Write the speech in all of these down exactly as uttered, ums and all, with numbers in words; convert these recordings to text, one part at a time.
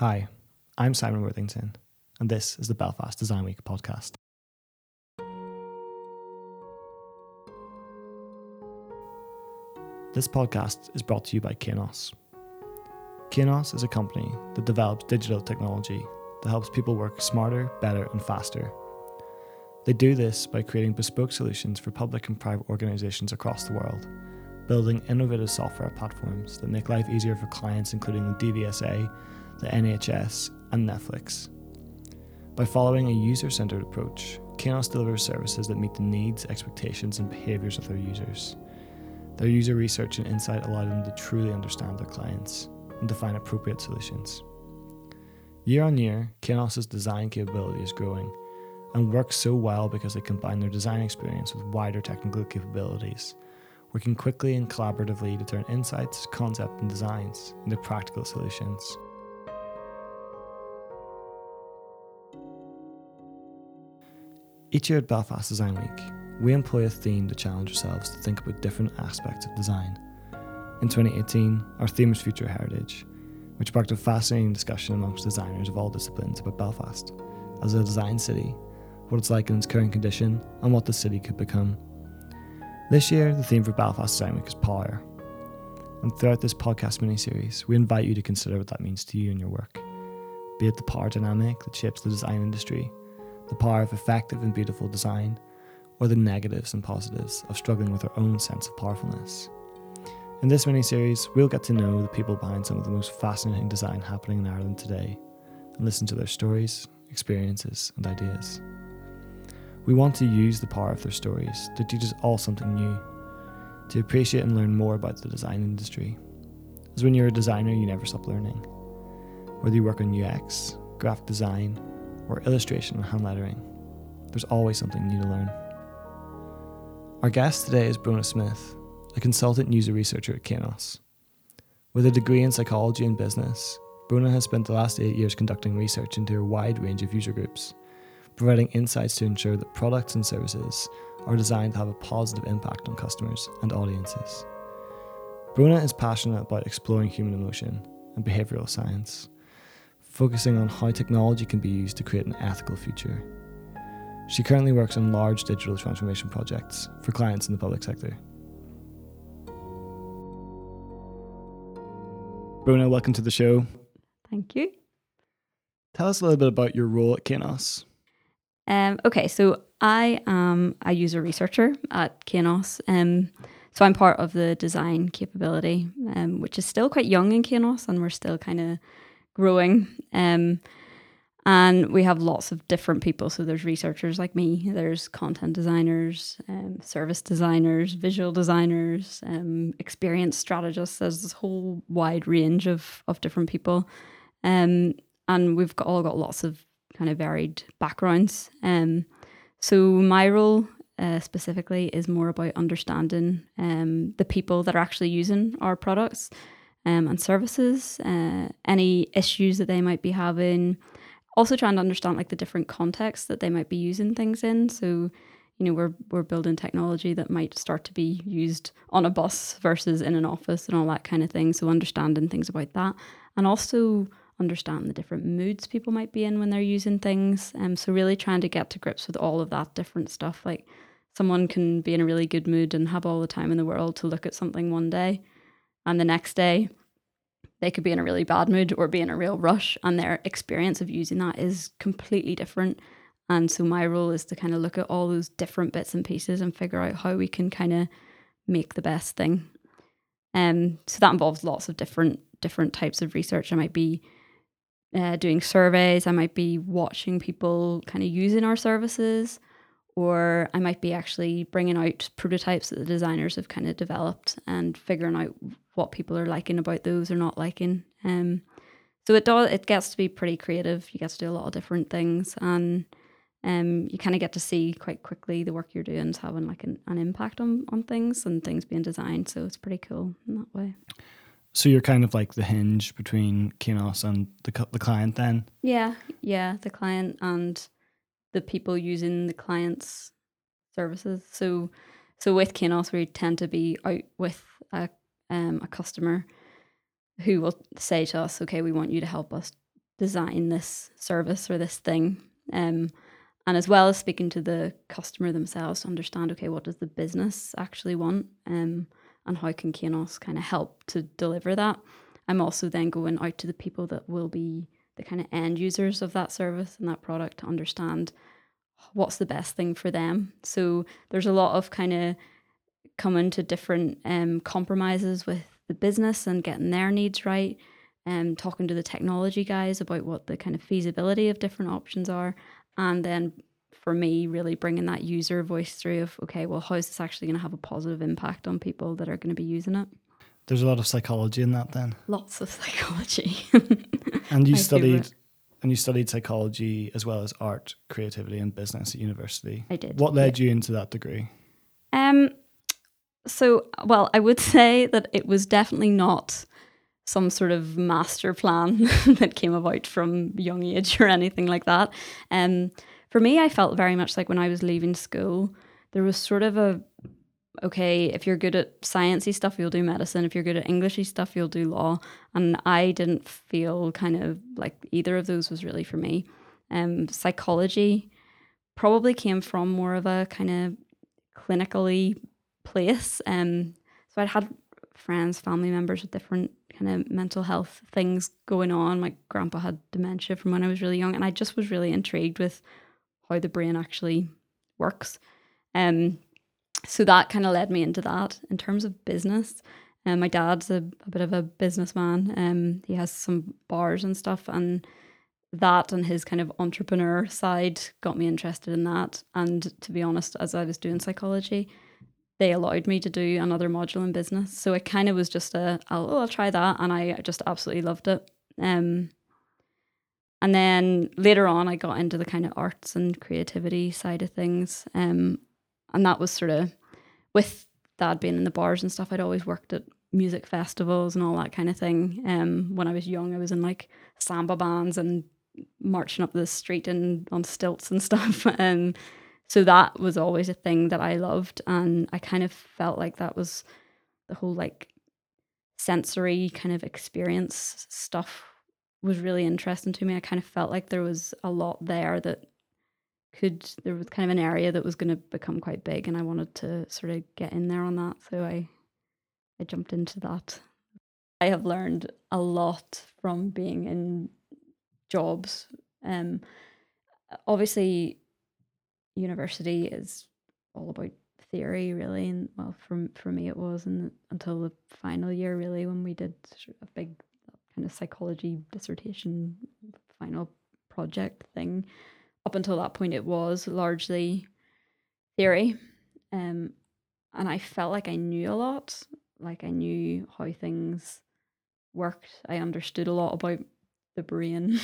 Hi, I'm Simon Worthington, and this is the Belfast Design Week podcast. This podcast is brought to you by Kainos. Kainos is a company that develops digital technology that helps people work smarter, better, and faster. They do this by creating bespoke solutions for public and private organisations across the world, building innovative software platforms that make life easier for clients including the D V S A, the N H S, and Netflix. By following a user-centred approach, Kainos delivers services that meet the needs, expectations, and behaviours of their users. Their user research and insight allow them to truly understand their clients and define appropriate solutions. Year on year, Kainos' design capability is growing and works so well because they combine their design experience with wider technical capabilities, working quickly and collaboratively to turn insights, concepts, and designs into practical solutions. Each year at Belfast Design Week, we employ a theme to challenge ourselves to think about different aspects of design. In twenty eighteen, our theme was Future Heritage, which sparked a fascinating discussion amongst designers of all disciplines about Belfast as a design city, what it's like in its current condition, and what the city could become. This year, the theme for Belfast Design Week is Power. And throughout this podcast mini-series, we invite you to consider what that means to you and your work, be it the power dynamic that shapes the design industry, the power of effective and beautiful design, or the negatives and positives of struggling with our own sense of powerfulness. In this mini-series, we'll get to know the people behind some of the most fascinating design happening in Ireland today, and listen to their stories, experiences, and ideas. We want to use the power of their stories to teach us all something new, to appreciate and learn more about the design industry. As when you're a designer, you never stop learning. Whether you work on U X, graphic design, or illustration and hand lettering, there's always something new to learn. Our guest today is Bronagh Smyth, a consultant user researcher at Kainos. With a degree in psychology and business, Bronagh has spent the last eight years conducting research into a wide range of user groups, providing insights to ensure that products and services are designed to have a positive impact on customers and audiences. Bronagh is passionate about exploring human emotion and behavioural science, focusing on how technology can be used to create an ethical future. She currently works on large digital transformation projects for clients in the public sector. Bronagh, welcome to the show. Thank you. Tell us a little bit about your role at Kainos. Um, okay, so I am a user researcher at Kainos. Um, so I'm part of the design capability, um, which is still quite young in Kainos, and we're still kind of growing. Um, And we have lots of different people. So there's researchers like me, there's content designers, um, service designers, visual designers, um, experienced strategists. There's this whole wide range of, of different people. Um, and we've got, all got lots of kind of varied backgrounds. Um, so my role uh, specifically is more about understanding um, the people that are actually using our products um, and services, uh, any issues that they might be having, also trying to understand like the different contexts that they might be using things in. So, you know, we're we're building technology that might start to be used on a bus versus in an office and all that kind of thing. So understanding things about that, and also understand the different moods people might be in when they're using things. Um, so really trying to get to grips with all of that different stuff. Like someone can be in a really good mood and have all the time in the world to look at something one day, and the next day they could be in a really bad mood or be in a real rush, and their experience of using that is completely different. And so my role is to kind of look at all those different bits and pieces and figure out how we can kind of make the best thing. Um, so that involves lots of different different types of research. I might be uh, doing surveys. I might be watching people kind of using our services, or I might be actually bringing out prototypes that the designers have kind of developed and figuring out what people are liking about those or not liking. Um, so it does, it gets to be pretty creative. You get to do a lot of different things, and um, you kind of get to see quite quickly the work you're doing is having like an, an impact on, on things and things being designed. So it's pretty cool in that way. So you're kind of like the hinge between Kainos and the, the client then? Yeah, yeah, the client and the people using the client's services. So so with Kainos, we tend to be out with a, um, a customer who will say to us, okay, we want you to help us design this service or this thing. Um, and as well as speaking to the customer themselves to understand, okay, what does the business actually want? Um, and how can Kainos kind of help to deliver that? I'm also then going out to the people that will be the kind of end users of that service and that product to understand what's the best thing for them. So there's a lot of kind of coming to different um, compromises with the business and getting their needs right, and um, talking to the technology guys about what the kind of feasibility of different options are. And then for me, really bringing that user voice through of, okay, well, how is this actually going to have a positive impact on people that are going to be using it? There's a lot of psychology in that then. Lots of psychology. And you studied favorite. and you studied psychology as well as art, creativity and business at university. I did. What led yeah. you into that degree? Um, so, well, I would say that it was definitely not some sort of master plan that came about from young age or anything like that. Um, for me, I felt very much like when I was leaving school, there was sort of a, okay, if you're good at sciencey stuff, you'll do medicine. If you're good at Englishy stuff, you'll do law. And I didn't feel kind of like either of those was really for me. Um, psychology probably came from more of a kind of clinically place. Um, so I'd had friends, family members with different kind of mental health things going on. My grandpa had dementia from when I was really young, and I just was really intrigued with how the brain actually works. Um, so that kind of led me into that. In terms of business, um, my dad's a, a bit of a businessman. Um, he has some bars and stuff, and that and his kind of entrepreneur side got me interested in that. And to be honest, as I was doing psychology, they allowed me to do another module in business. So it kind of was just a, oh, I'll try that. And I just absolutely loved it. Um, and then later on, I got into the kind of arts and creativity side of things. Um, and that was sort of, with dad being in the bars and stuff, I'd always worked at music festivals and all that kind of thing. Um, when I was young, I was in like samba bands and marching up the street and on stilts and stuff. um, So that was always a thing that I loved, and I kind of felt like that was the whole like sensory kind of experience stuff was really interesting to me. I kind of felt like there was a lot there that could, there was kind of an area that was going to become quite big, and I wanted to sort of get in there on that. So I, I jumped into that. I have learned a lot from being in jobs. Um, obviously, university is all about theory really, and well from for me it was and until the final year really, when we did a big kind of psychology dissertation final project thing. Up until that point it was largely theory, um and I felt like I knew a lot, like I knew how things worked. I understood a lot about the brain.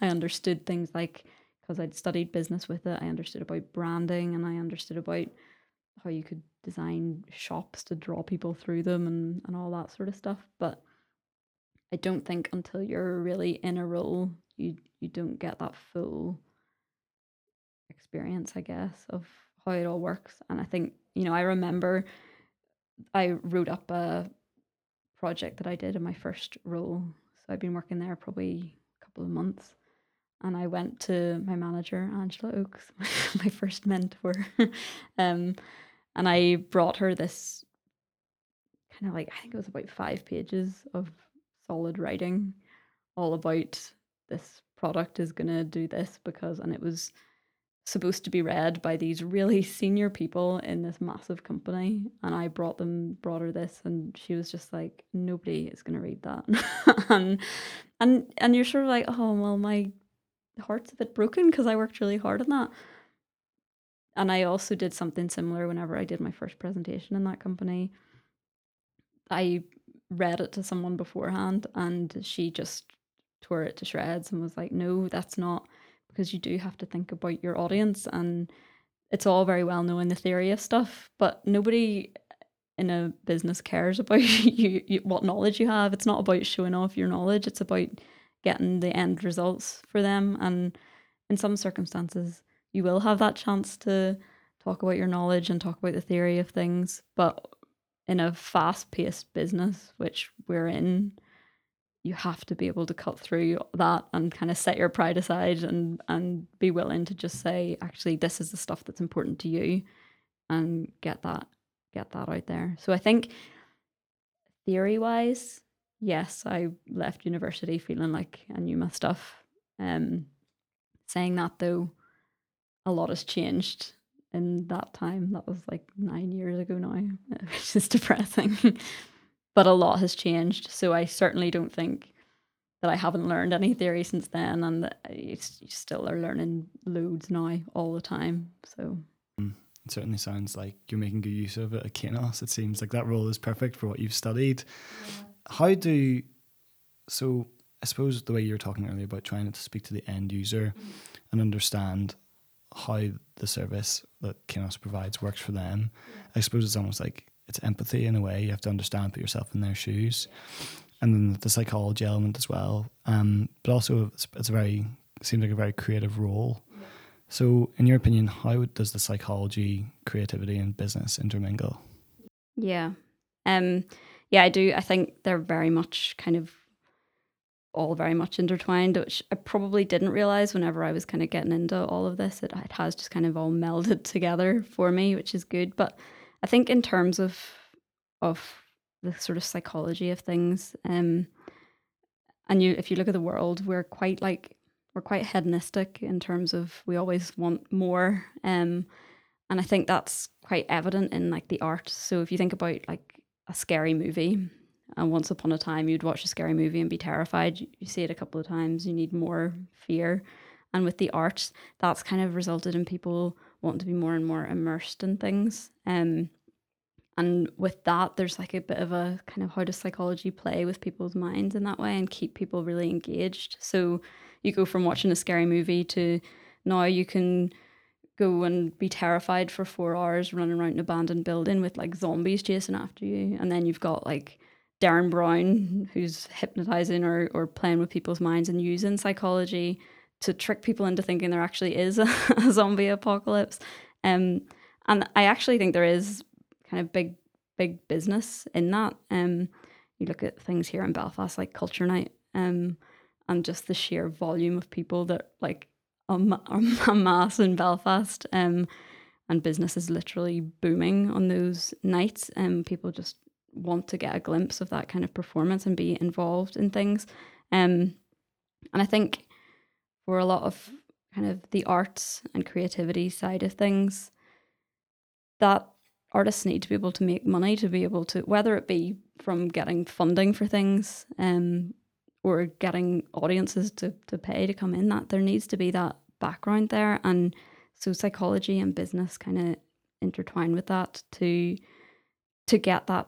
I understood things like, because I'd studied business with it, I understood about branding, and I understood about how you could design shops to draw people through them and, and all that sort of stuff. But I don't think until you're really in a role, you you don't get that full experience, I guess, of how it all works. And I think, you know, I remember I wrote up a project that I did in my first role. So I'd been working there probably a couple of months. And I went to my manager, Angela Oakes, my first mentor, um, and I brought her this kind of like, I think it was about five pages of solid writing all about this product is going to do this because, and it was supposed to be read by these really senior people in this massive company. And I brought them, brought her this, and she was just like, nobody is going to read that. and, and, and you're sort of like, oh, well, my the heart's a bit broken because I worked really hard on that. And I also did something similar whenever I did my first presentation in that company. I read it to someone beforehand and she just tore it to shreds and was like, no, that's not, because you do have to think about your audience, and it's all very well knowing the theory of stuff, but nobody in a business cares about you, you what knowledge you have. It's not about showing off your knowledge, it's about getting the end results for them. And in some circumstances you will have that chance to talk about your knowledge and talk about the theory of things, but in a fast-paced business, which we're in, you have to be able to cut through that and kind of set your pride aside and and be willing to just say, actually, this is the stuff that's important to you, and get that get that out there. So I think theory wise, yes, I left university feeling like I knew my stuff. Um, saying that though, a lot has changed in that time. That was like nine years ago now, which is depressing. But a lot has changed. So I certainly don't think that I haven't learned any theory since then. And you still are learning loads now all the time. So mm, it certainly sounds like you're making good use of it at Kainos. It seems like that role is perfect for what you've studied. Yeah. How do, so I suppose the way you were talking earlier about trying to speak to the end user mm. and understand how the service that Kainos provides works for them. Yeah. I suppose it's almost like, it's empathy in a way. You have to understand, put yourself in their shoes, and then the psychology element as well. Um, but also, it's, it's a very it seems like a very creative role. Yeah. So, in your opinion, how does the psychology, creativity, and business intermingle? Yeah, um, yeah, I do. I think they're very much kind of all very much intertwined, which I probably didn't realize whenever I was kind of getting into all of this. It, it has just kind of all melded together for me, which is good, but. I think in terms of of the sort of psychology of things, um, and you if you look at the world, we're quite like we're quite hedonistic in terms of we always want more, um, and I think that's quite evident in like the art. So if you think about like a scary movie, and once upon a time you'd watch a scary movie and be terrified. You, you see it a couple of times, you need more fear, and with the arts, that's kind of resulted in people want to be more and more immersed in things. Um, and with that, there's like a bit of a kind of how does psychology play with people's minds in that way and keep people really engaged. So you go from watching a scary movie to now you can go and be terrified for four hours running around an abandoned building with like zombies chasing after you. And then you've got like Darren Brown who's hypnotizing or, or playing with people's minds and using psychology to trick people into thinking there actually is a, a zombie apocalypse. Um, and I actually think there is kind of big, big business in that. Um, you look at things here in Belfast, like Culture Night, um, and just the sheer volume of people that like are, are, are mass in Belfast, um, and business is literally booming on those nights. Um, people just want to get a glimpse of that kind of performance and be involved in things. Um, and I think, for a lot of kind of the arts and creativity side of things, that artists need to be able to make money to be able to, whether it be from getting funding for things, um, or getting audiences to, to pay to come in, that there needs to be that background there. And so psychology and business kind of intertwine with that to, to get that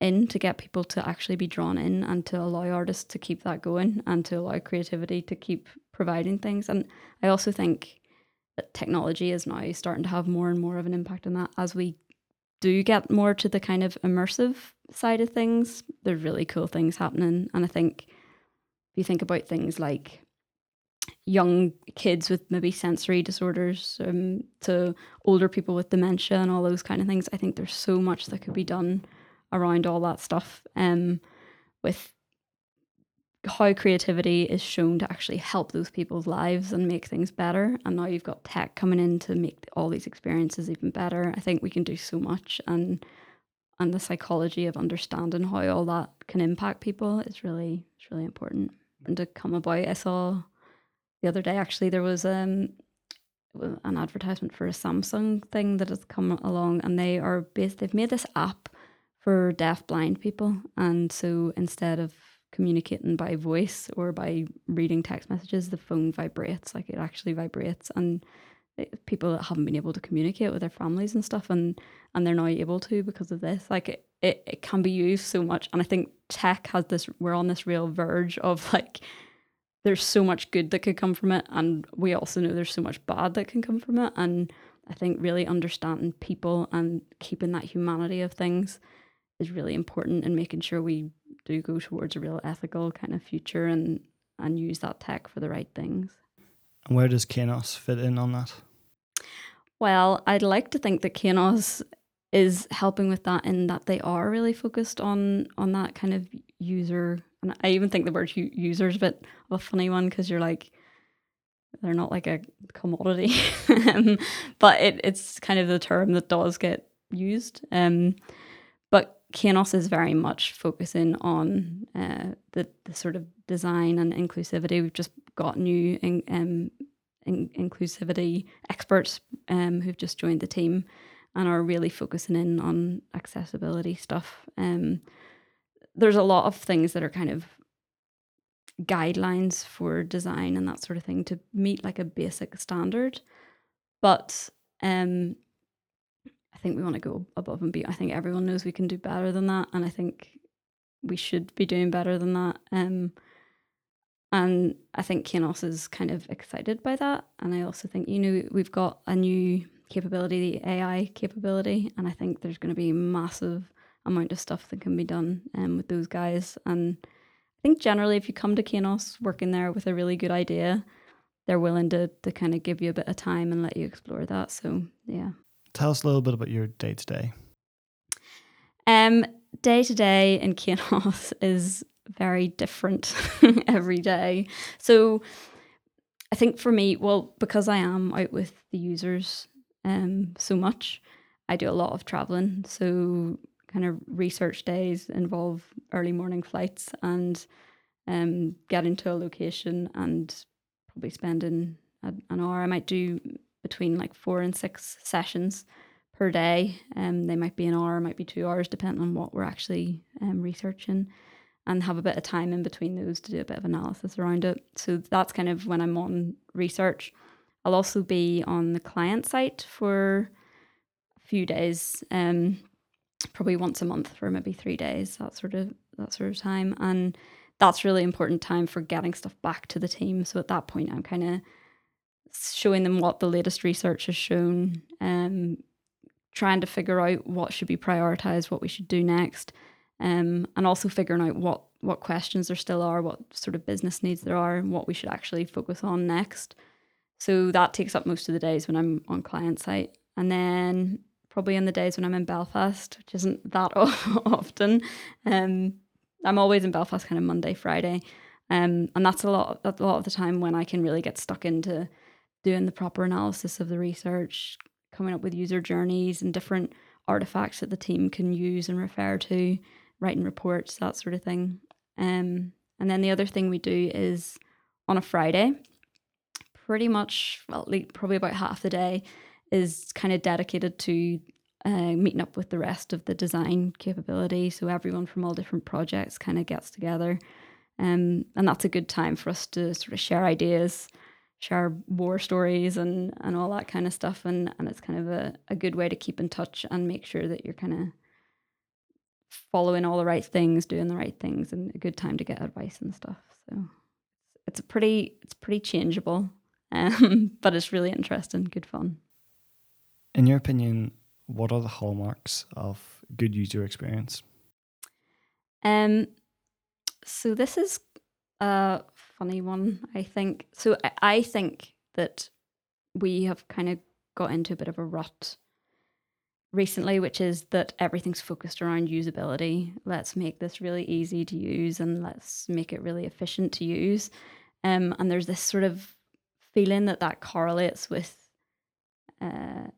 in, to get people to actually be drawn in and to allow artists to keep that going and to allow creativity to keep providing things. And I also think that technology is now starting to have more and more of an impact on that as we do get more to the kind of immersive side of things. There's really cool things happening. And I think if you think about things like young kids with maybe sensory disorders, um, to older people with dementia and all those kind of things, I think there's so much that could be done around all that stuff, um, with how creativity is shown to actually help those people's lives and make things better. And now you've got tech coming in to make all these experiences even better. I think we can do so much, and and the psychology of understanding how all that can impact people is really, it's really important. And to come about, I saw the other day actually there was um an advertisement for a Samsung thing that has come along, and they are based, they've made this app for deaf blind people. And so instead of communicating by voice or by reading text messages, the phone vibrates, like it actually vibrates, and it, people that haven't been able to communicate with their families and stuff, and and they're now able to because of this. Like it, it, it can be used so much. And I think tech has this, we're on this real verge of like, there's so much good that could come from it, and we also know there's so much bad that can come from it. And I think really understanding people and keeping that humanity of things is really important, and making sure we do go towards a real ethical kind of future and and use that tech for the right things. And where does Kainos fit in on that? Well, I'd like to think that Kainos is helping with that, in that they are really focused on on that kind of user And I even think the word user is a bit of a funny one, because you're like, they're not like a commodity. um, but it, it's kind of the term that does get used. Um, but Kainos is very much focusing on uh, the, the sort of design and inclusivity. We've just got new in, um, in, inclusivity experts um, who've just joined the team and are really focusing in on accessibility stuff. Um, there's a lot of things that are kind of guidelines for design and that sort of thing to meet like a basic standard. But um, I think we want to go above and beyond. I think everyone knows we can do better than that, and I think we should be doing better than that. Um, and I think Kainos is kind of excited by that. And I also think, you know, we've got a new capability, the A I capability, and I think there's going to be a massive amount of stuff that can be done um, with those guys. And I think generally if you come to Kainos working there with a really good idea, they're willing to to kind of give you a bit of time and let you explore that. So yeah. Tell us a little bit about your day-to-day. Um, day-to-day in Kainos is very different every day. So I think for me, well, because I am out with the users um, so much, I do a lot of traveling. So kind of research days involve early morning flights and um, getting to a location and probably spending an hour. I might do between like four and six sessions per day. Um, they might be an hour, might be two hours, depending on what we're actually um, researching, and have a bit of time in between those to do a bit of analysis around it. So that's kind of when I'm on research. I'll also be on the client site for a few days, um, probably once a month for maybe three days, that sort of that sort of time. And that's really important time for getting stuff back to the team. So at that point, I'm kind of showing them what the latest research has shown, um, trying to figure out what should be prioritized, what we should do next, um, and also figuring out what, what questions there still are, what sort of business needs there are, and what we should actually focus on next. So that takes up most of the days when I'm on client site. And then probably in the days when I'm in Belfast, which isn't that often. Um, I'm always in Belfast kind of Monday, Friday. Um, and that's a lot, that's a lot of the time when I can really get stuck into doing the proper analysis of the research, coming up with user journeys and different artifacts that the team can use and refer to, writing reports, that sort of thing. Um, and then the other thing we do is on a Friday, pretty much, well, probably about half the day, is kind of dedicated to uh, meeting up with the rest of the design capability. So everyone from all different projects kind of gets together. Um, and that's a good time for us to sort of share ideas, share war stories and, and all that kind of stuff. And, and it's kind of a, a good way to keep in touch and make sure that you're kind of following all the right things, doing the right things, and a good time to get advice and stuff. So it's a pretty, it's pretty changeable, um, but it's really interesting, good fun. In your opinion, what are the hallmarks of good user experience? Um, so this is a funny one, I think. So I, I think that we have kind of got into a bit of a rut recently, which is that everything's focused around usability. Let's make this really easy to use and let's make it really efficient to use. Um, and there's this sort of feeling that that correlates with uh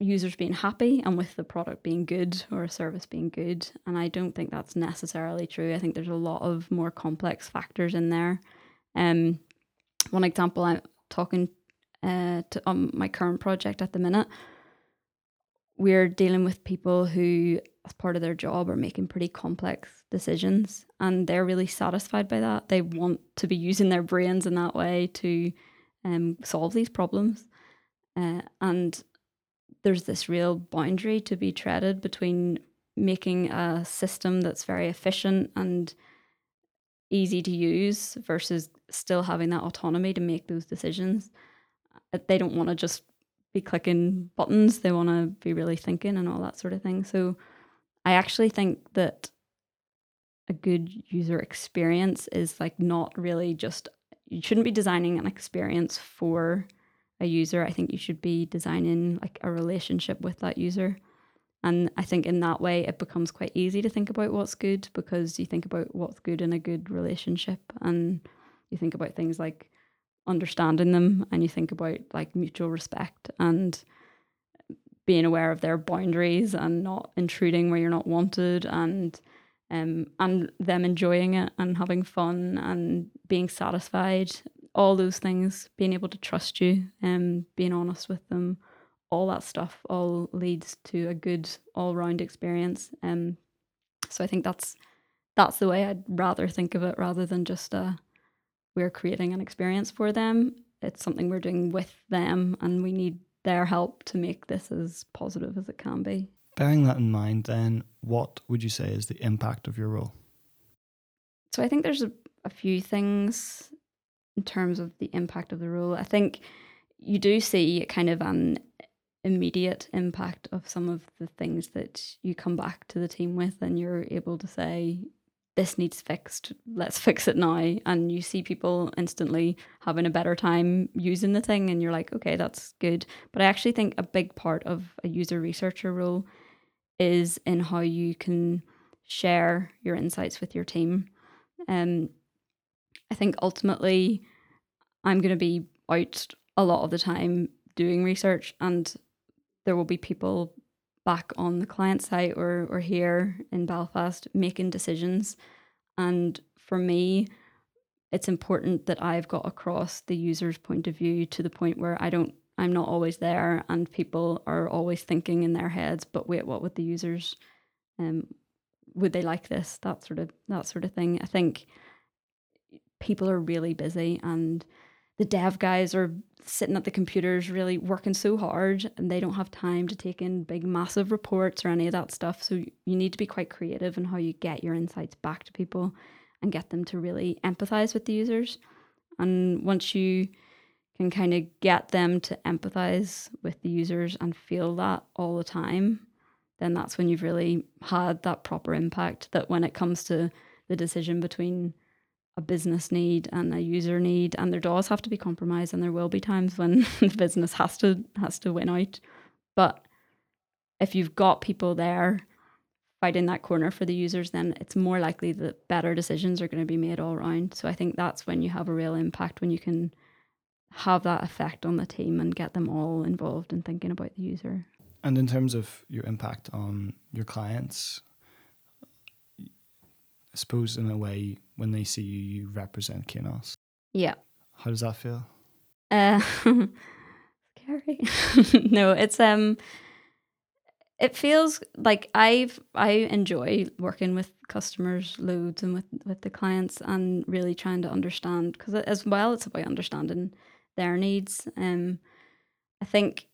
users being happy and with the product being good or a service being good. And I don't think that's necessarily true. I think there's a lot of more complex factors in there. Um, one example, I'm talking uh, to on my current project at the minute, we're dealing with people who, as part of their job, are making pretty complex decisions, and they're really satisfied by that. They want to be using their brains in that way to um, solve these problems. Uh, and there's this real boundary to be treaded between making a system that's very efficient and easy to use versus still having that autonomy to make those decisions. They don't want to just be clicking buttons. They want to be really thinking and all that sort of thing. So I actually think that a good user experience is like not really just, you shouldn't be designing an experience for a user. I think you should be designing like a relationship with that user, And I think in that way it becomes quite easy to think about what's good, because you think about what's good in a good relationship, and you think about things like understanding them, and you think about like mutual respect and being aware of their boundaries and not intruding where you're not wanted, and um and them enjoying it and having fun and being satisfied, all those things, being able to trust you and um, being honest with them, all that stuff all leads to a good all-round experience. Um so I think that's that's the way I'd rather think of it, rather than just a we're creating an experience for them. It's something we're doing with them, and we need their help to make this as positive as it can be. Bearing that in mind, then, what would you say is the impact of your role? So I think there's a, a few things in terms of the impact of the role. I think you do see kind of an immediate impact of some of the things that you come back to the team with, and you're able to say, this needs fixed, let's fix it now. And you see people instantly having a better time using the thing, and you're like, okay, that's good. But I actually think a big part of a user researcher role is in how you can share your insights with your team. Um, I think ultimately I'm going to be out a lot of the time doing research, and there will be people back on the client site or or here in Belfast making decisions. And for me, it's important that I've got across the user's point of view to the point where I don't, I'm not always there, and people are always thinking in their heads, but wait, what would the users, um, would they like this? That sort of, that sort of thing. I think people are really busy, and the dev guys are sitting at the computers really working so hard, and they don't have time to take in big massive reports or any of that stuff. So you need to be quite creative in how you get your insights back to people and get them to really empathize with the users. And once you can kind of get them to empathize with the users and feel that all the time, then that's when you've really had that proper impact, that when it comes to the decision between a business need and a user need, and there does have to be compromise, and there will be times when the business has to has to win out. But if you've got people there fighting that corner for the users, then it's more likely that better decisions are going to be made all around. So I think that's when you have a real impact, when you can have that effect on the team and get them all involved in thinking about the user. And in terms of your impact on your clients, I suppose in a way, when they see you, you represent Kainos. Yeah. How does that feel? Uh, scary. No, it's um, it feels like I've I enjoy working with customers loads, and with, with the clients, and really trying to understand, because as well it's about understanding their needs. Um, I think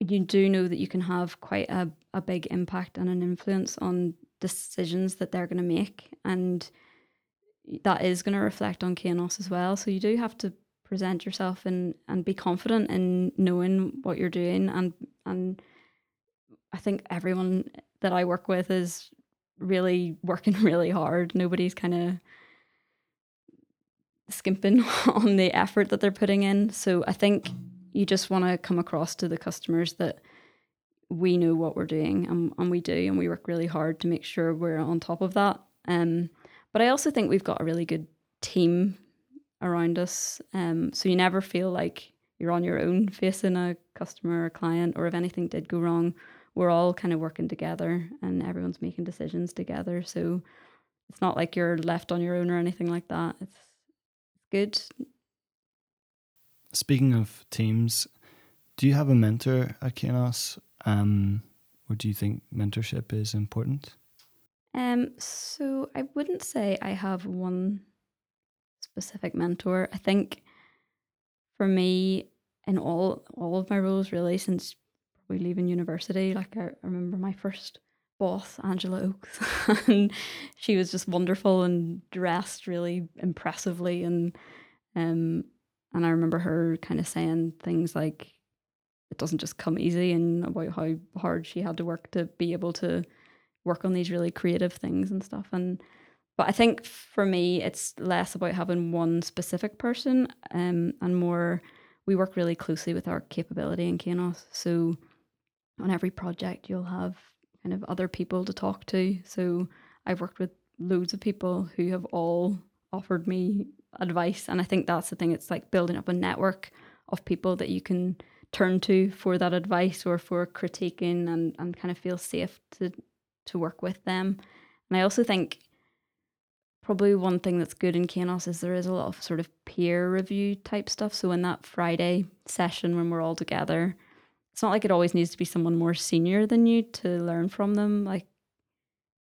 you do know that you can have quite a, a big impact and an influence on decisions that they're going to make, and that is going to reflect on Kainos as well. So you do have to present yourself and and be confident in knowing what you're doing, and and I think everyone that I work with is really working really hard. Nobody's kind of skimping on the effort that they're putting in. So I think you just want to come across to the customers that we know what we're doing, and, and we do, and we work really hard to make sure we're on top of that. Um, but I also think we've got a really good team around us. Um, so you never feel like you're on your own facing a customer or a client, or if anything did go wrong, we're all kind of working together and everyone's making decisions together. So it's not like you're left on your own or anything like that. It's good. Speaking of teams, do you have a mentor at Kainos? Um, or do you think mentorship is important? Um, so I wouldn't say I have one specific mentor. I think for me, in all all of my roles really, since probably leaving university, like I remember my first boss, Angela Oakes, and she was just wonderful and dressed really impressively, and um, and I remember her kind of saying things like, it doesn't just come easy, and about how hard she had to work to be able to work on these really creative things and stuff. And but I think for me, it's less about having one specific person, um, and more we work really closely with our capability in Kainos. So on every project you'll have kind of other people to talk to. So I've worked with loads of people who have all offered me advice, and I think that's the thing. It's like building up a network of people that you can turn to for that advice or for critiquing, and, and kind of feel safe to to work with them. And I also think probably one thing that's good in Kainos is there is a lot of sort of peer review type stuff. So in that Friday session when we're all together, it's not like it always needs to be someone more senior than you to learn from them. Like,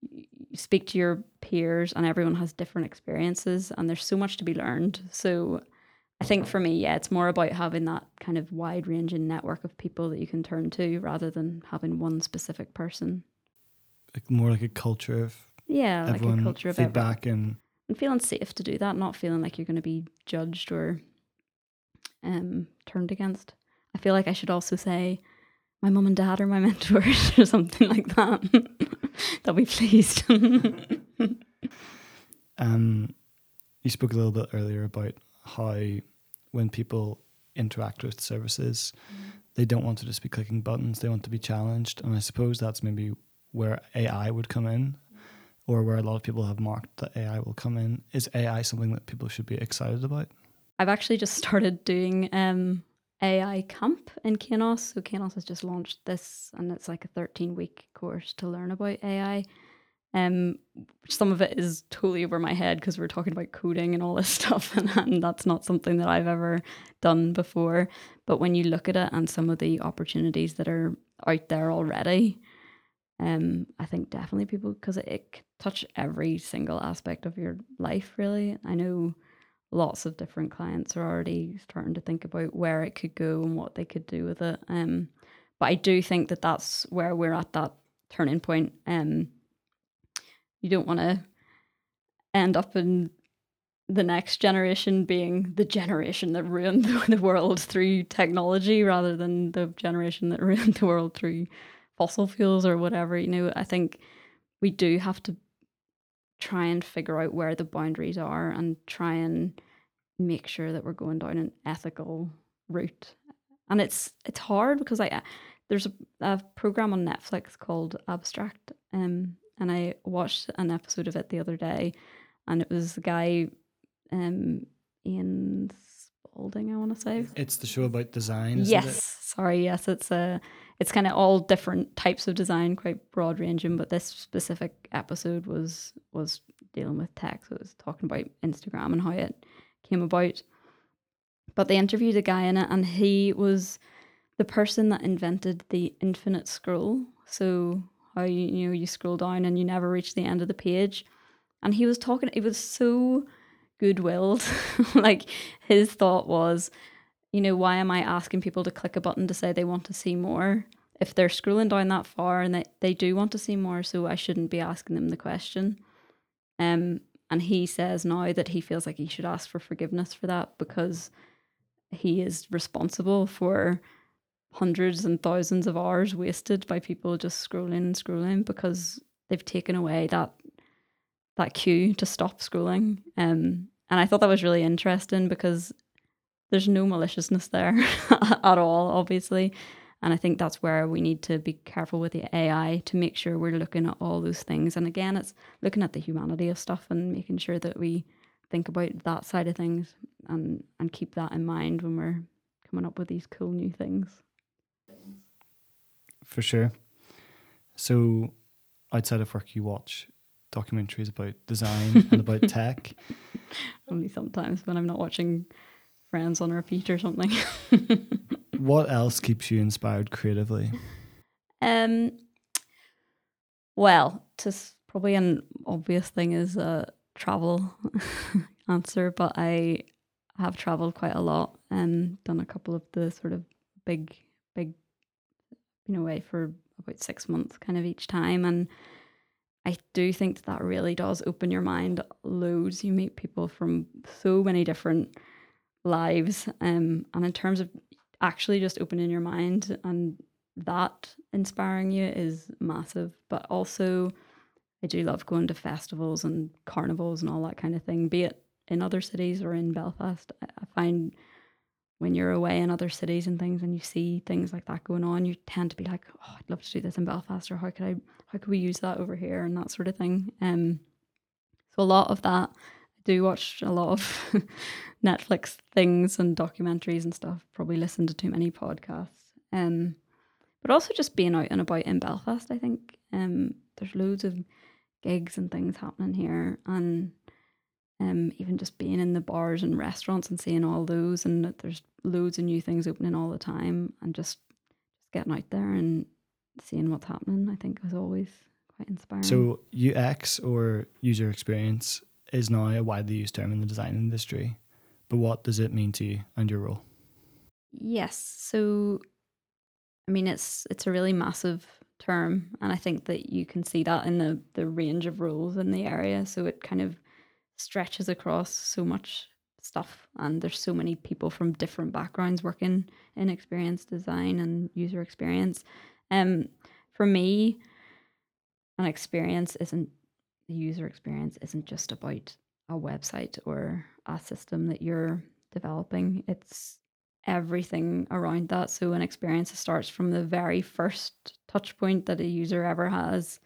you speak to your peers and everyone has different experiences and there's so much to be learned. So I think for me, yeah, it's more about having that kind of wide ranging network of people that you can turn to rather than having one specific person. Like more like a culture of yeah, everyone, like a culture of feedback and and feeling safe to do that, not feeling like you're going to be judged or um turned against. I feel like I should also say my mum and dad are my mentors or something like that. They'll be pleased. um, you spoke a little bit earlier about how when people interact with services, mm. they don't want to just be clicking buttons, they want to be challenged. And I suppose that's maybe where A I would come in, or where a lot of people have marked that A I will come in. Is A I something that people should be excited about? I've actually just started doing um, A I camp in Kainos. So Kainos has just launched this, and it's like a thirteen-week course to learn about A I. Um, some of it is totally over my head because we're talking about coding and all this stuff, and, and that's not something that I've ever done before. But when you look at it and some of the opportunities that are out there already, um, I think definitely people, because it, it touch every single aspect of your life, really. I know lots of different clients are already starting to think about where it could go and what they could do with it. Um, but I do think that that's where we're at that turning point. Um. You don't want to end up in the next generation being the generation that ruined the world through technology rather than the generation that ruined the world through fossil fuels or whatever. You know, I think we do have to try and figure out where the boundaries are and try and make sure that we're going down an ethical route. And it's it's hard because I there's a, a program on Netflix called Abstract, um and I watched an episode of it the other day, and it was the guy, um, Ian Spaulding, I want to say. It's the show about design, isn't yes. it? Yes, sorry, yes. It's a, it's kind of all different types of design, quite broad-ranging, but this specific episode was was dealing with tech, so it was talking about Instagram and how it came about. But they interviewed a guy in it, and he was the person that invented the infinite scroll, so... how you, you know, you scroll down and you never reach the end of the page. And he was talking, it was so good-willed. Like, his thought was, you know, why am I asking people to click a button to say they want to see more? If they're scrolling down that far and they, they do want to see more, so I shouldn't be asking them the question. Um, and he says now that he feels like he should ask for forgiveness for that, because he is responsible for hundreds and thousands of hours wasted by people just scrolling and scrolling because they've taken away that that cue to stop scrolling. Um, and I thought that was really interesting because there's no maliciousness there at all, obviously. And I think that's where we need to be careful with the A I to make sure we're looking at all those things. And again, it's looking at the humanity of stuff and making sure that we think about that side of things and, and keep that in mind when we're coming up with these cool new things. For sure. So outside of work, you watch documentaries about design and about tech. Only sometimes when I'm not watching Friends on repeat or something. What else keeps you inspired creatively? Um. Well, just probably an obvious thing is a travel answer, but I have travelled quite a lot and done a couple of the sort of big, big been away for about six months kind of each time, and I do think that, that really does open your mind loads. You meet people from so many different lives, um, and in terms of actually just opening your mind and that inspiring you is massive. But also I do love going to festivals and carnivals and all that kind of thing, be it in other cities or in Belfast. I find when you're away in other cities and things and you see things like that going on, you tend to be like, oh, I'd love to do this in Belfast, or how could I, how could we use that over here, and that sort of thing. Um, so a lot of that, I do watch a lot of Netflix things and documentaries and stuff, probably listen to too many podcasts. Um, but also just being out and about in Belfast, I think. Um, there's loads of gigs and things happening here, and Um, even just being in the bars and restaurants and seeing all those, and that there's loads of new things opening all the time, and just getting out there and seeing what's happening, I think, is always quite inspiring. So U X, or user experience, is now a widely used term in the design industry, but what does it mean to you and your role? Yes, so I mean it's it's a really massive term, and I think that you can see that in the the range of roles in the area. So it kind of stretches across so much stuff, and there's so many people from different backgrounds working in experience design and user experience. Um, for me, an experience isn't, the user experience isn't just about a website or a system that you're developing. It's everything around that. So an experience starts from the very first touch point that a user ever has,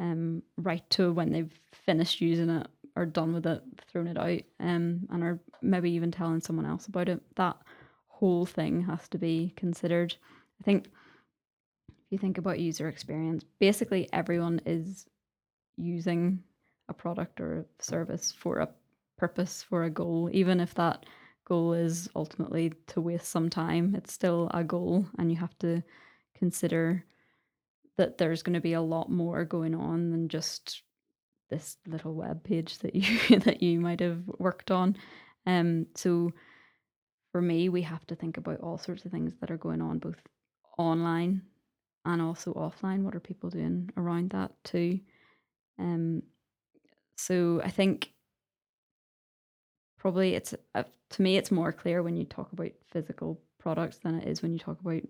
um, right to when they've finished using it, are done with it, thrown it out, um, and are maybe even telling someone else about it. That whole thing has to be considered. I think if you think about user experience, basically everyone is using a product or a service for a purpose, for a goal. Even if that goal is ultimately to waste some time, it's still a goal, and you have to consider that there's going to be a lot more going on than just this little web page that you that you might have worked on. Um so for me, we have to think about all sorts of things that are going on both online and also offline. What are people doing around that too? Um so I think probably it's uh, to me it's more clear when you talk about physical products than it is when you talk about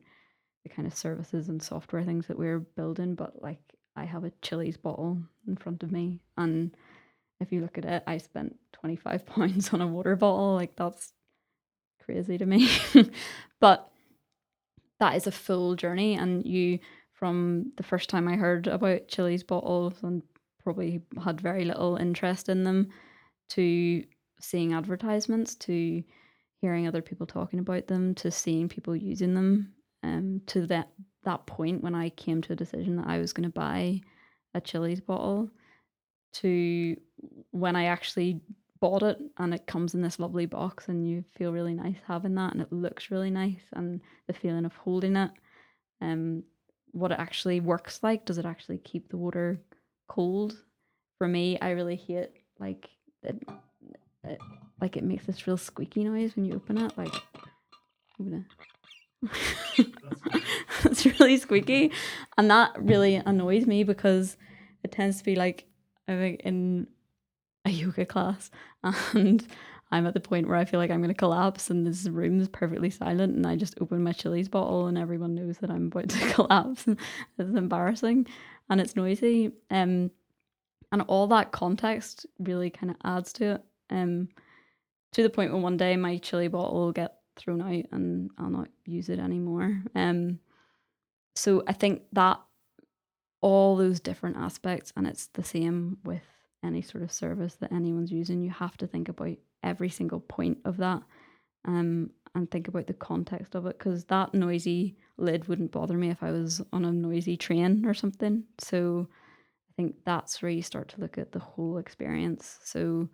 the kind of services and software things that we're building. But like, I have a Chilly's bottle in front of me, and if you look at it, I spent twenty-five pounds on a water bottle. Like, that's crazy to me. But that is a full journey, and you, from the first time I heard about Chilly's bottles and probably had very little interest in them, to seeing advertisements, to hearing other people talking about them, to seeing people using them, um, to that that point when I came to a decision that I was going to buy a Chilly's bottle, to when I actually bought it and it comes in this lovely box and you feel really nice having that and it looks really nice, and the feeling of holding it, um, what it actually works like. Does it actually keep the water cold? For me, I really hate like it, it like it makes this real squeaky noise when you open it, like I'm gonna it's really squeaky, and that really annoys me because it tends to be like I'm in a yoga class and I'm at the point where I feel like I'm going to collapse, and this room is perfectly silent, and I just open my Chilly's bottle and everyone knows that I'm about to collapse. It's embarrassing and it's noisy, um, and all that context really kind of adds to it, um, to the point when one day my Chilly bottle will get thrown out and I'll not use it anymore. Um, so I think that all those different aspects, and it's the same with any sort of service that anyone's using, you have to think about every single point of that, um, and think about the context of it, because that noisy lid wouldn't bother me if I was on a noisy train or something. So I think that's where you start to look at the whole experience. So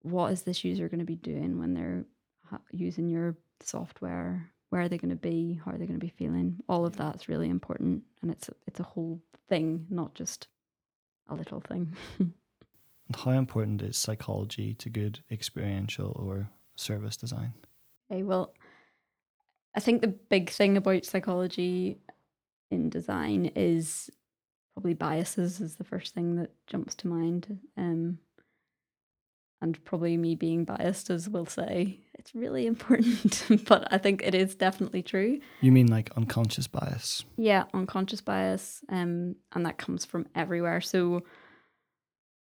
what is this user going to be doing when they're using your software? Where are they going to be? How are they going to be feeling? All of that's really important, and it's a, it's a whole thing, not just a little thing. And how important is psychology to good experiential or service design? Okay, well, I think the big thing about psychology in design is probably biases is the first thing that jumps to mind. Um, and probably me being biased, as we'll say, it's really important, but I think it is definitely true. You mean like unconscious bias? Yeah, unconscious bias, um, and that comes from everywhere. So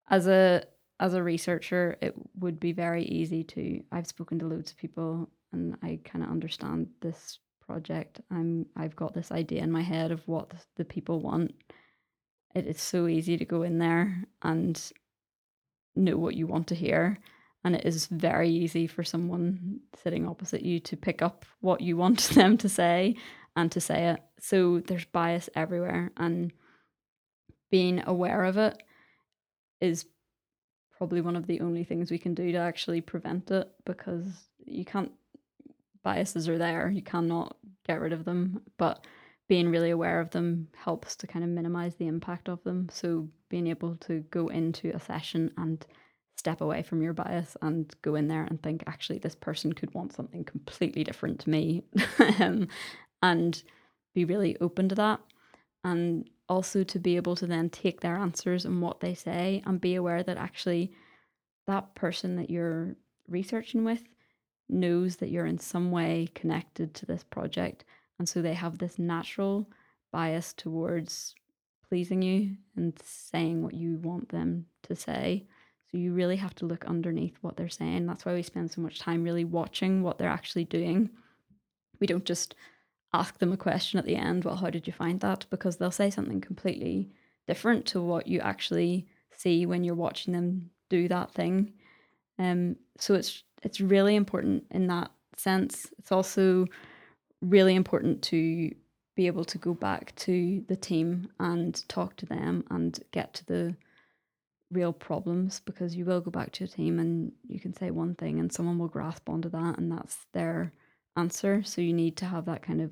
as a as a researcher, it would be very easy to, I've spoken to loads of people and I kind of understand this project. I'm, I've got this idea in my head of what the people want. It is so easy to go in there and know what you want to hear. And it is very easy for someone sitting opposite you to pick up what you want them to say and to say it. So there's bias everywhere, and being aware of it is probably one of the only things we can do to actually prevent it, because you can't, biases are there, you cannot get rid of them, but being really aware of them helps to kind of minimize the impact of them. So being able to go into a session and step away from your bias and go in there and think, actually, this person could want something completely different to me, um, and be really open to that. And also to be able to then take their answers and what they say and be aware that actually that person that you're researching with knows that you're in some way connected to this project. And so they have this natural bias towards pleasing you and saying what you want them to say. So you really have to look underneath what they're saying. That's why we spend so much time really watching what they're actually doing. We don't just ask them a question at the end, well, how did you find that? Because they'll say something completely different to what you actually see when you're watching them do that thing. Um, so it's it's really important in that sense. It's also really important to be able to go back to the team and talk to them and get to the real problems, because you will go back to a team and you can say one thing and someone will grasp onto that and that's their answer. So you need to have that kind of,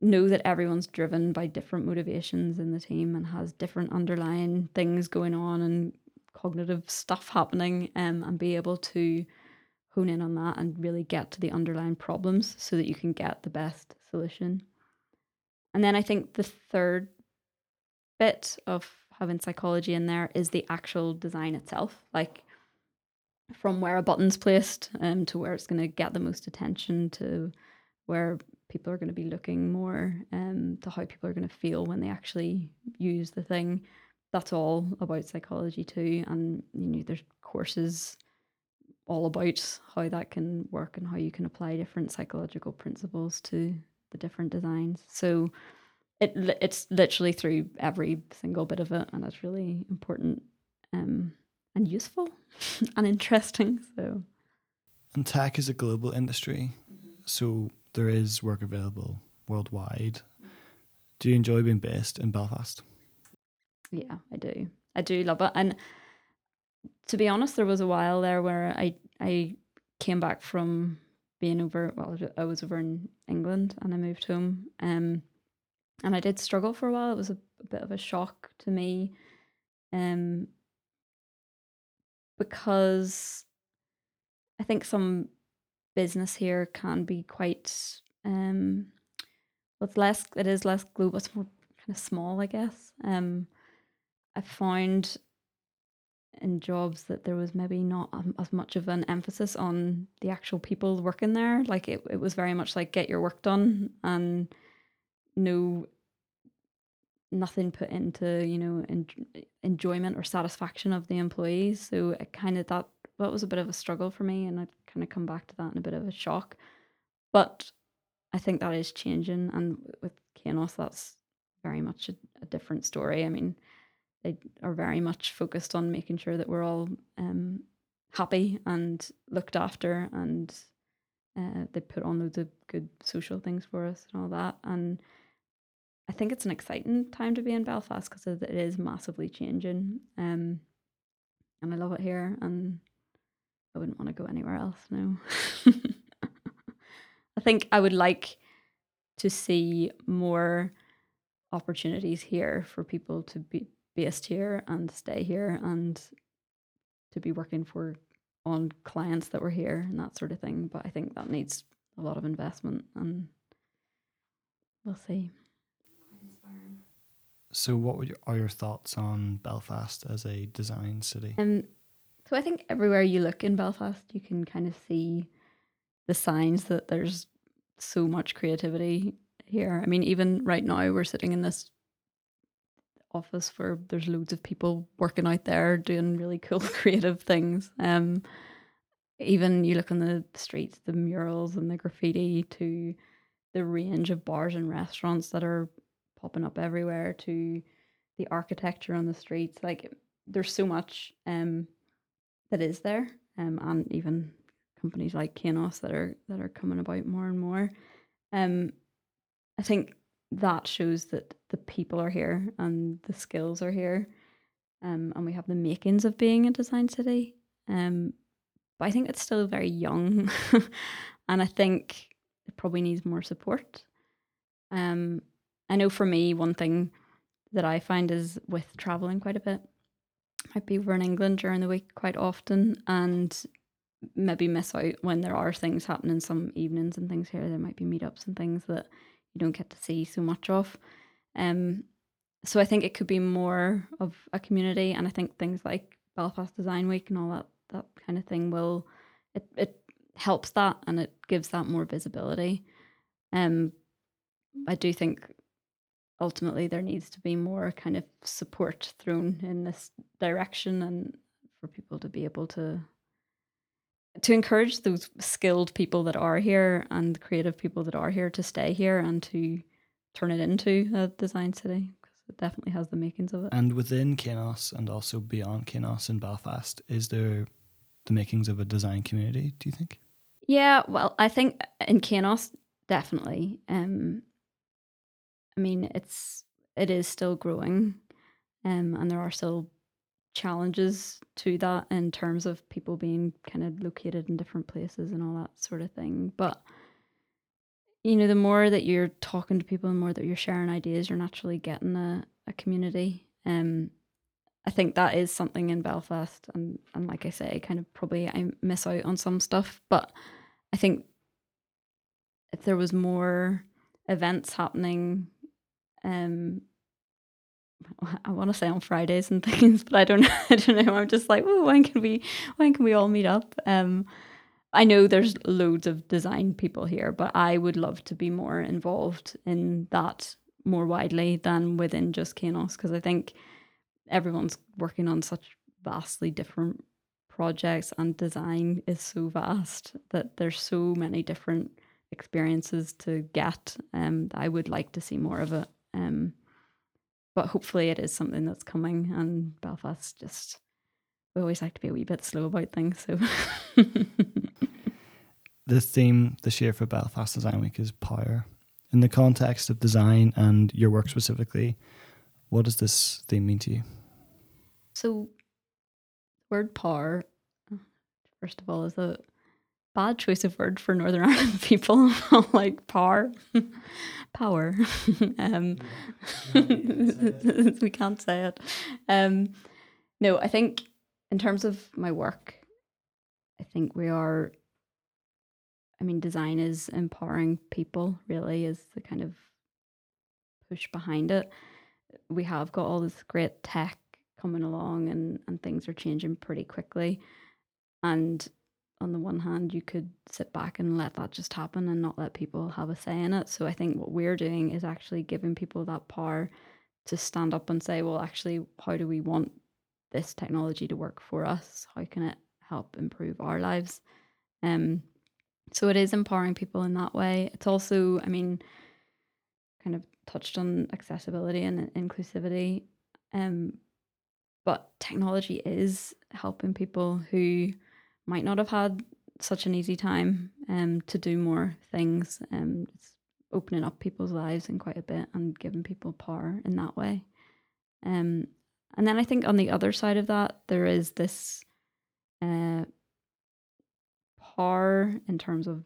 know that everyone's driven by different motivations in the team and has different underlying things going on and cognitive stuff happening, um, and be able to hone in on that and really get to the underlying problems so that you can get the best solution. And then I think the third bit of having psychology in there is the actual design itself, like from where a button's placed um, to where it's going to get the most attention, to where people are going to be looking more, um, to how people are going to feel when they actually use the thing. That's all about psychology too. And you know, there's courses all about how that can work and how you can apply different psychological principles to the different designs. So it it's literally through every single bit of it, and it's really important um, and useful and interesting. So, and tech is a global industry, mm-hmm. so there is work available worldwide. Do you enjoy being based in Belfast? Yeah, I do. I do love it. And to be honest, there was a while there where I, I came back from being over, well, I was over in England and I moved home. Um, and I did struggle for a while. It was a, a bit of a shock to me. Um, because I think some business here can be quite, um, well, it's less, it is less global, it's more kind of small, I guess. Um, I found in jobs that there was maybe not um, as much of an emphasis on the actual people working there. Like it, it was very much like get your work done and no, nothing put into, you know, en- enjoyment or satisfaction of the employees. So it kind of, that, that was a bit of a struggle for me, and I'd kind of come back to that in a bit of a shock. But I think that is changing, and with Kainos that's very much a, a different story. I mean, they are very much focused on making sure that we're all um, happy and looked after, and uh, they put on loads of good social things for us and all that. And I think it's an exciting time to be in Belfast because it is massively changing, um, and I love it here, and I wouldn't want to go anywhere else, no. I think I would like to see more opportunities here for people to be based here and stay here and to be working for on clients that were here and that sort of thing. But I think that needs a lot of investment, and we'll see. So what would your, are your thoughts on Belfast as a design city? Um, so I think everywhere you look in Belfast, you can kind of see the signs that there's so much creativity here. I mean, even right now we're sitting in this office where there's loads of people working out there doing really cool creative things. Um, even you look on the streets, the murals and the graffiti, to the range of bars and restaurants that are popping up everywhere, to the architecture on the streets. Like, there's so much um that is there, um, and even companies like Kainos that are that are coming about more and more. Um, I think that shows that the people are here and the skills are here, um, and we have the makings of being a design city. Um, but I think it's still very young, and I think it probably needs more support. Um, I know for me, one thing that I find is with traveling quite a bit. I'd be over in England during the week quite often, and maybe miss out when there are things happening some evenings and things here. There might be meetups and things that you don't get to see so much of. Um, so I think it could be more of a community, and I think things like Belfast Design Week and all that that kind of thing will, it, it helps that, and it gives that more visibility. Um, I do think ultimately there needs to be more kind of support thrown in this direction, and for people to be able to to encourage those skilled people that are here and creative people that are here to stay here and to turn it into a design city, because it definitely has the makings of it. And within Kainos and also beyond Kainos in Belfast, is there the makings of a design community, do you think? Yeah, well, I think in Kainos, definitely. Um, I mean, it's it is still growing, um, and there are still challenges to that in terms of people being kind of located in different places and all that sort of thing. But, you know, the more that you're talking to people and the more that you're sharing ideas, you're naturally getting a, a community. Um, I think that is something in Belfast, and, and like I say, kind of probably I miss out on some stuff, but I think if there was more events happening, um, I want to say on Fridays and things, but I don't know. I don't know. I'm just like, oh, when can we, when can we all meet up? Um, I know there's loads of design people here, but I would love to be more involved in that more widely than within just Kainos, because I think everyone's working on such vastly different projects, and design is so vast that there's so many different experiences to get. Um, I would like to see more of it. Um, But hopefully it is something that's coming, and Belfast, just, we always like to be a wee bit slow about things. So the theme this year for Belfast Design Week is power. In the context of design and your work specifically, what does this theme mean to you? So the word power, first of all, is a bad choice of word for Northern Ireland people. Like power, power. um, we can't say it. Um, no, I think in terms of my work, I think we are, I mean, design is empowering people, really, is the kind of push behind it. We have got all this great tech coming along, and, and things are changing pretty quickly. And on the one hand, you could sit back and let that just happen and not let people have a say in it. So I think what we're doing is actually giving people that power to stand up and say, well, actually, how do we want this technology to work for us? How can it help improve our lives? Um, so it is empowering people in that way. It's also, I mean, kind of touched on accessibility and inclusivity. Um, but technology is helping people who might not have had such an easy time um, to do more things. Um, it's opening up people's lives in quite a bit and giving people power in that way. Um, and then I think on the other side of that, there is this uh, power in terms of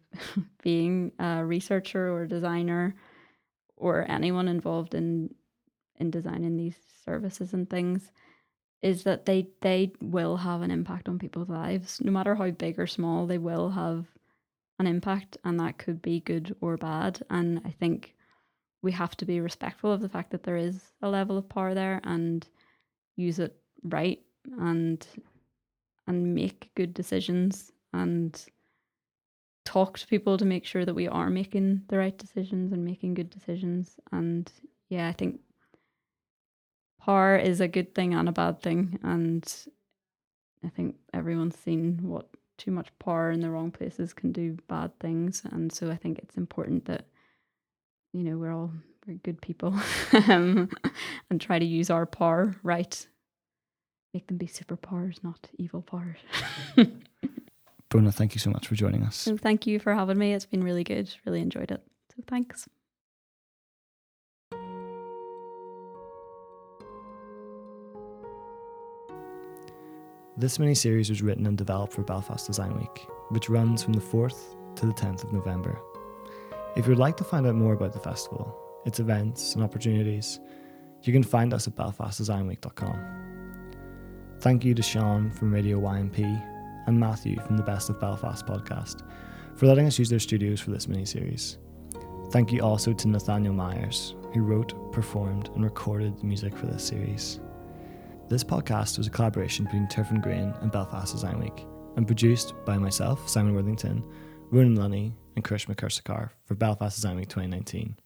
being a researcher or a designer or anyone involved in in designing these services and things, is that they they will have an impact on people's lives. No matter how big or small, they will have an impact, and that could be good or bad. And I think we have to be respectful of the fact that there is a level of power there, and use it right, and and make good decisions, and talk to people to make sure that we are making the right decisions and making good decisions. And yeah, I think horror is a good thing and a bad thing, and I think everyone's seen what too much power in the wrong places can do bad things, and so I think it's important that, you know, we're all we're good people um, and try to use our power right. Make them be superpowers, not evil powers. Bronagh, thank you so much for joining us. And thank you for having me. It's been really good. Really enjoyed it. So thanks. This mini-series was written and developed for Belfast Design Week, which runs from the fourth to the tenth of November. If you would like to find out more about the festival, its events and opportunities, you can find us at belfast design week dot com. Thank you to Sean from Radio Y M P and Matthew from the Best of Belfast podcast for letting us use their studios for this mini-series. Thank you also to Nathaniel Myers, who wrote, performed and recorded the music for this series. This podcast was a collaboration between Turf and Grain and Belfast Design Week and produced by myself, Simon Worthington, Ruan Lunny and Krishna Kursakar for Belfast Design Week twenty nineteen.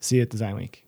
See you at Design Week.